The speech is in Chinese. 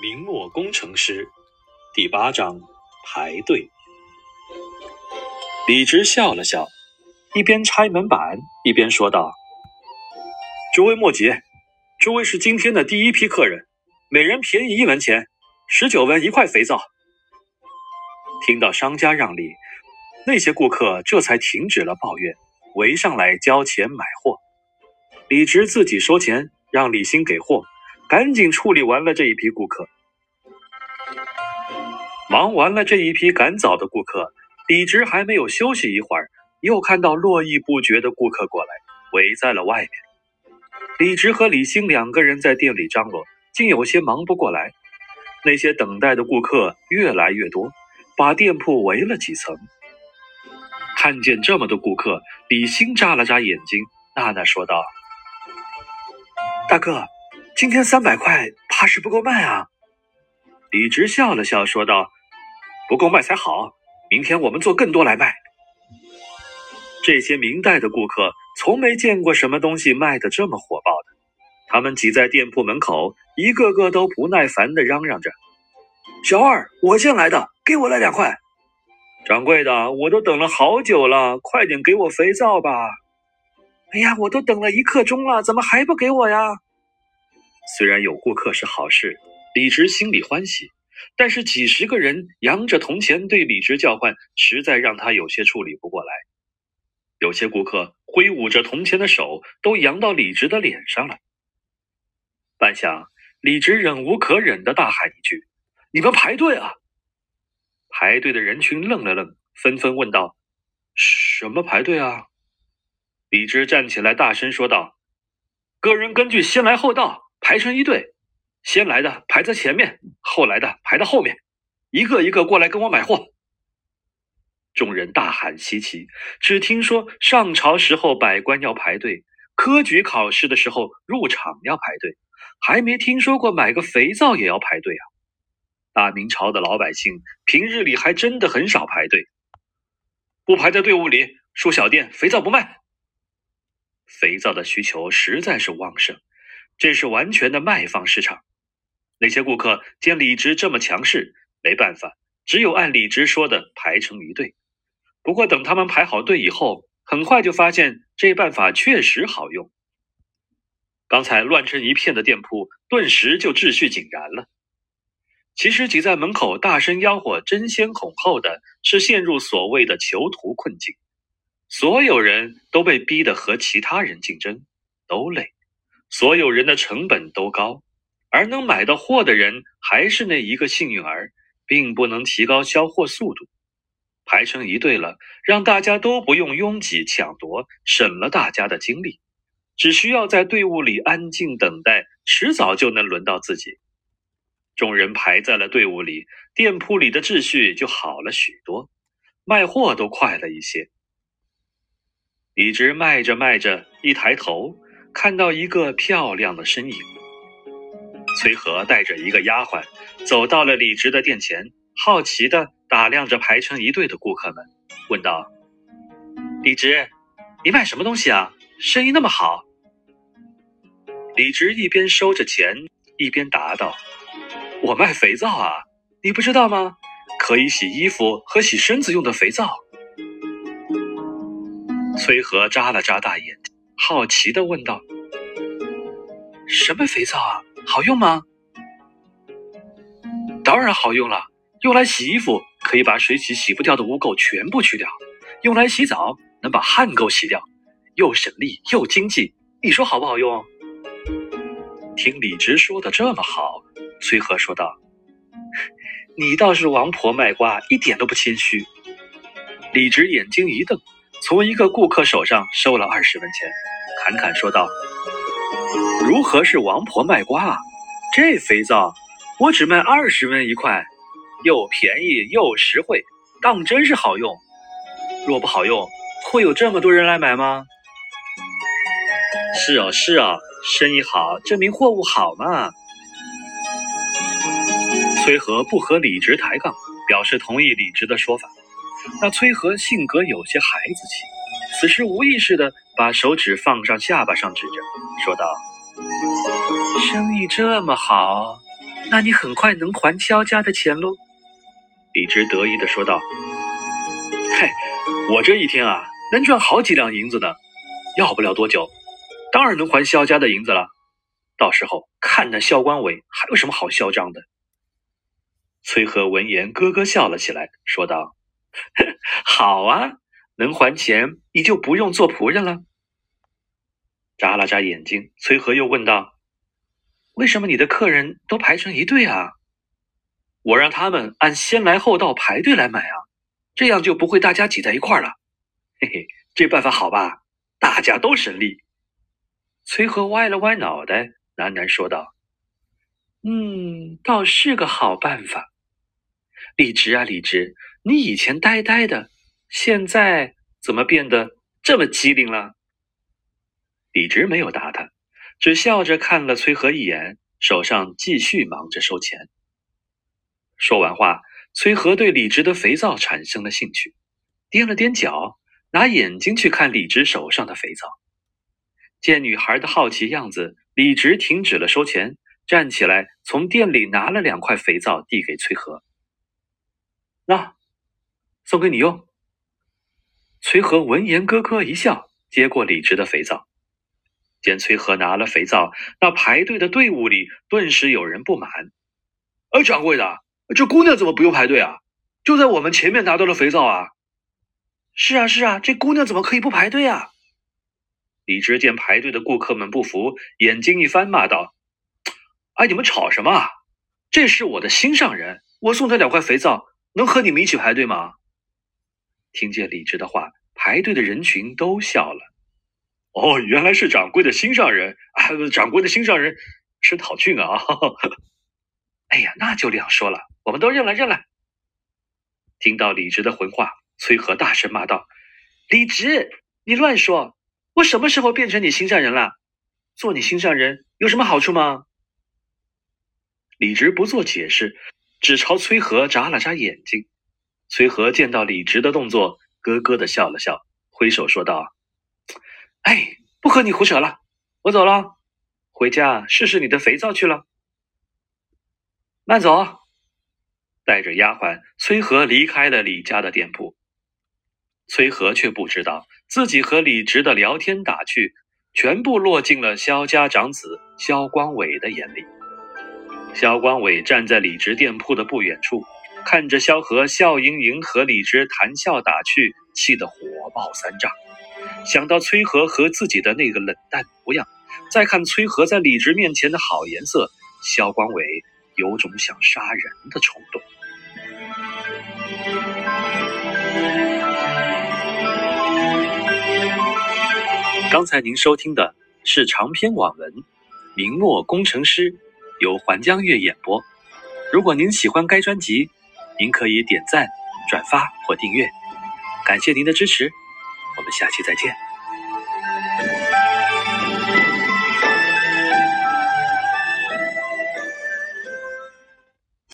名落工程师第八章排队。李直笑了笑，一边拆门板一边说道：“诸位莫急，诸位是今天的第一批客人，每人便宜1文钱，19文一块肥皂。”听到商家让利，那些顾客这才停止了抱怨，围上来交钱买货。李直自己收钱，让李欣给货，赶紧处理完了这一批顾客。忙完了这一批赶早的顾客，李直还没有休息一会儿，又看到络绎不绝的顾客过来，围在了外面。李直和李欣两个人在店里张罗，竟有些忙不过来。那些等待的顾客越来越多，把店铺围了几层。看见这么多顾客，李欣眨了眨眼睛，娜娜说道：“大哥，今天300块怕是不够卖啊。”李直笑了笑说道：“不够卖才好，明天我们做更多来卖。”这些明代的顾客从没见过什么东西卖得这么火爆的，他们挤在店铺门口，一个个都不耐烦地嚷嚷着：“小二，我先来的，给我来2块。”“掌柜的，我都等了好久了，快点给我肥皂吧。”“哎呀，我都等了1刻钟了，怎么还不给我呀？”虽然有顾客是好事，李直心里欢喜，但是几十个人扬着铜钱对李直叫唤，实在让他有些处理不过来。有些顾客挥舞着铜钱的手都扬到李直的脸上了。半晌，李直忍无可忍地大喊一句：“你们排队啊！”排队的人群愣了愣，纷纷问道：“什么排队啊？”李直站起来大声说道：“个人根据先来后到排成一队，先来的排在前面，后来的排到后面，一个一个过来跟我买货。”众人大喊稀奇，只听说上朝时候百官要排队，科举考试的时候入场要排队，还没听说过买个肥皂也要排队啊。大明朝的老百姓平日里还真的很少排队，不排在队伍里，说小店肥皂不卖。肥皂的需求实在是旺盛，这是完全的卖方市场。那些顾客见李直这么强势，没办法，只有按李直说的排成一队。不过等他们排好队以后，很快就发现这办法确实好用。刚才乱成一片的店铺顿时就秩序井然了。其实挤在门口大声吆喝、争先恐后的是陷入所谓的囚徒困境，所有人都被逼得和其他人竞争，都累，所有人的成本都高，而能买到货的人还是那一个幸运儿，并不能提高销货速度。排成一队了，让大家都不用拥挤抢夺，省了大家的精力，只需要在队伍里安静等待，迟早就能轮到自己。众人排在了队伍里，店铺里的秩序就好了许多，卖货都快了一些。李直卖着卖着，一抬头看到一个漂亮的身影。崔和带着一个丫鬟走到了李直的店前，好奇地打量着排成一队的顾客们，问道：“李直，你买什么东西啊？生意那么好。”李直一边收着钱一边答道：“我卖肥皂啊，你不知道吗？可以洗衣服和洗身子用的肥皂。”崔和眨了眨大眼睛，好奇地问道：“什么肥皂啊？好用吗？”“当然好用了，用来洗衣服可以把水洗洗不掉的污垢全部去掉，用来洗澡能把汗垢洗掉，又省力又经济，你说好不好用？”听李直说的这么好，崔和说道：“你倒是王婆卖瓜，一点都不谦虚。”李直眼睛一瞪，从一个顾客手上收了20文钱，侃侃说道：“如何是王婆卖瓜？这肥皂我只卖20文一块，又便宜又实惠，当真是好用。若不好用，会有这么多人来买吗？”“是哦是哦，生意好证明货物好嘛。”崔和不和李直抬杠，表示同意李直的说法。那崔和性格有些孩子气，此时无意识地把手指放上下巴上指着，说道：“生意这么好，那你很快能还萧家的钱喽。”李直得意地说道：“嘿，我这一天啊，能赚好几两银子呢，要不了多久，当然能还萧家的银子了。到时候看那萧官伟还有什么好嚣张的。”崔和闻言咯咯笑了起来，说道：“好啊，能还钱你就不用做仆人了。”眨了眨眼睛，崔和又问道：“为什么你的客人都排成一队啊？”“我让他们按先来后到排队来买啊，这样就不会大家挤在一块了。”“嘿嘿，这办法好吧，大家都省力。”崔和歪了歪脑袋，喃喃说道：“倒是个好办法。李直啊李直，你以前呆呆的，现在怎么变得这么机灵了？”李直没有答他，只笑着看了崔和一眼，手上继续忙着收钱。说完话，崔和对李直的肥皂产生了兴趣，踮了踮脚，拿眼睛去看李直手上的肥皂。见女孩的好奇样子，李直停止了收钱，站起来从店里拿了2块肥皂递给崔和：“那，送给你用。”崔和闻言咯咯一笑，接过李直的肥皂。见崔和拿了肥皂，那排队的队伍里顿时有人不满：“哎，掌柜的，这姑娘怎么不用排队啊？就在我们前面拿到了肥皂啊！”“是啊是啊，这姑娘怎么可以不排队啊？”李直见排队的顾客们不服，眼睛一翻，骂道：“哎，你们吵什么啊？这是我的心上人，我送她2块肥皂，能和你们一起排队吗？”听见李直的话，排队的人群都笑了。“哦，原来是掌柜的心上人啊！掌柜的心上人是郝俊啊！”“哎呀，那就两说了，我们都认了认了。”听到李直的混话，崔和大声骂道：“李直，你乱说！我什么时候变成你心上人了？做你心上人有什么好处吗？”李直不做解释，只朝崔和眨了眨眼睛。崔和见到李直的动作，咯咯地笑了笑，挥手说道：“哎，不和你胡扯了，我走了，回家试试你的肥皂去了。”“慢走。”带着丫鬟，崔和离开了李家的店铺。崔和却不知道，自己和李直的聊天打趣，全部落进了萧家长子萧光伟的眼里。萧光伟站在李直店铺的不远处，看着萧何笑盈盈和李直谈笑打趣，气得火冒三丈。想到崔和和自己的那个冷淡模样，再看崔和在李直面前的好颜色，萧光伟有种想杀人的冲动。刚才您收听的是长篇网文《明末工程师》，由环江月演播。如果您喜欢该专辑，您可以点赞、转发或订阅。感谢您的支持，我们下期再见。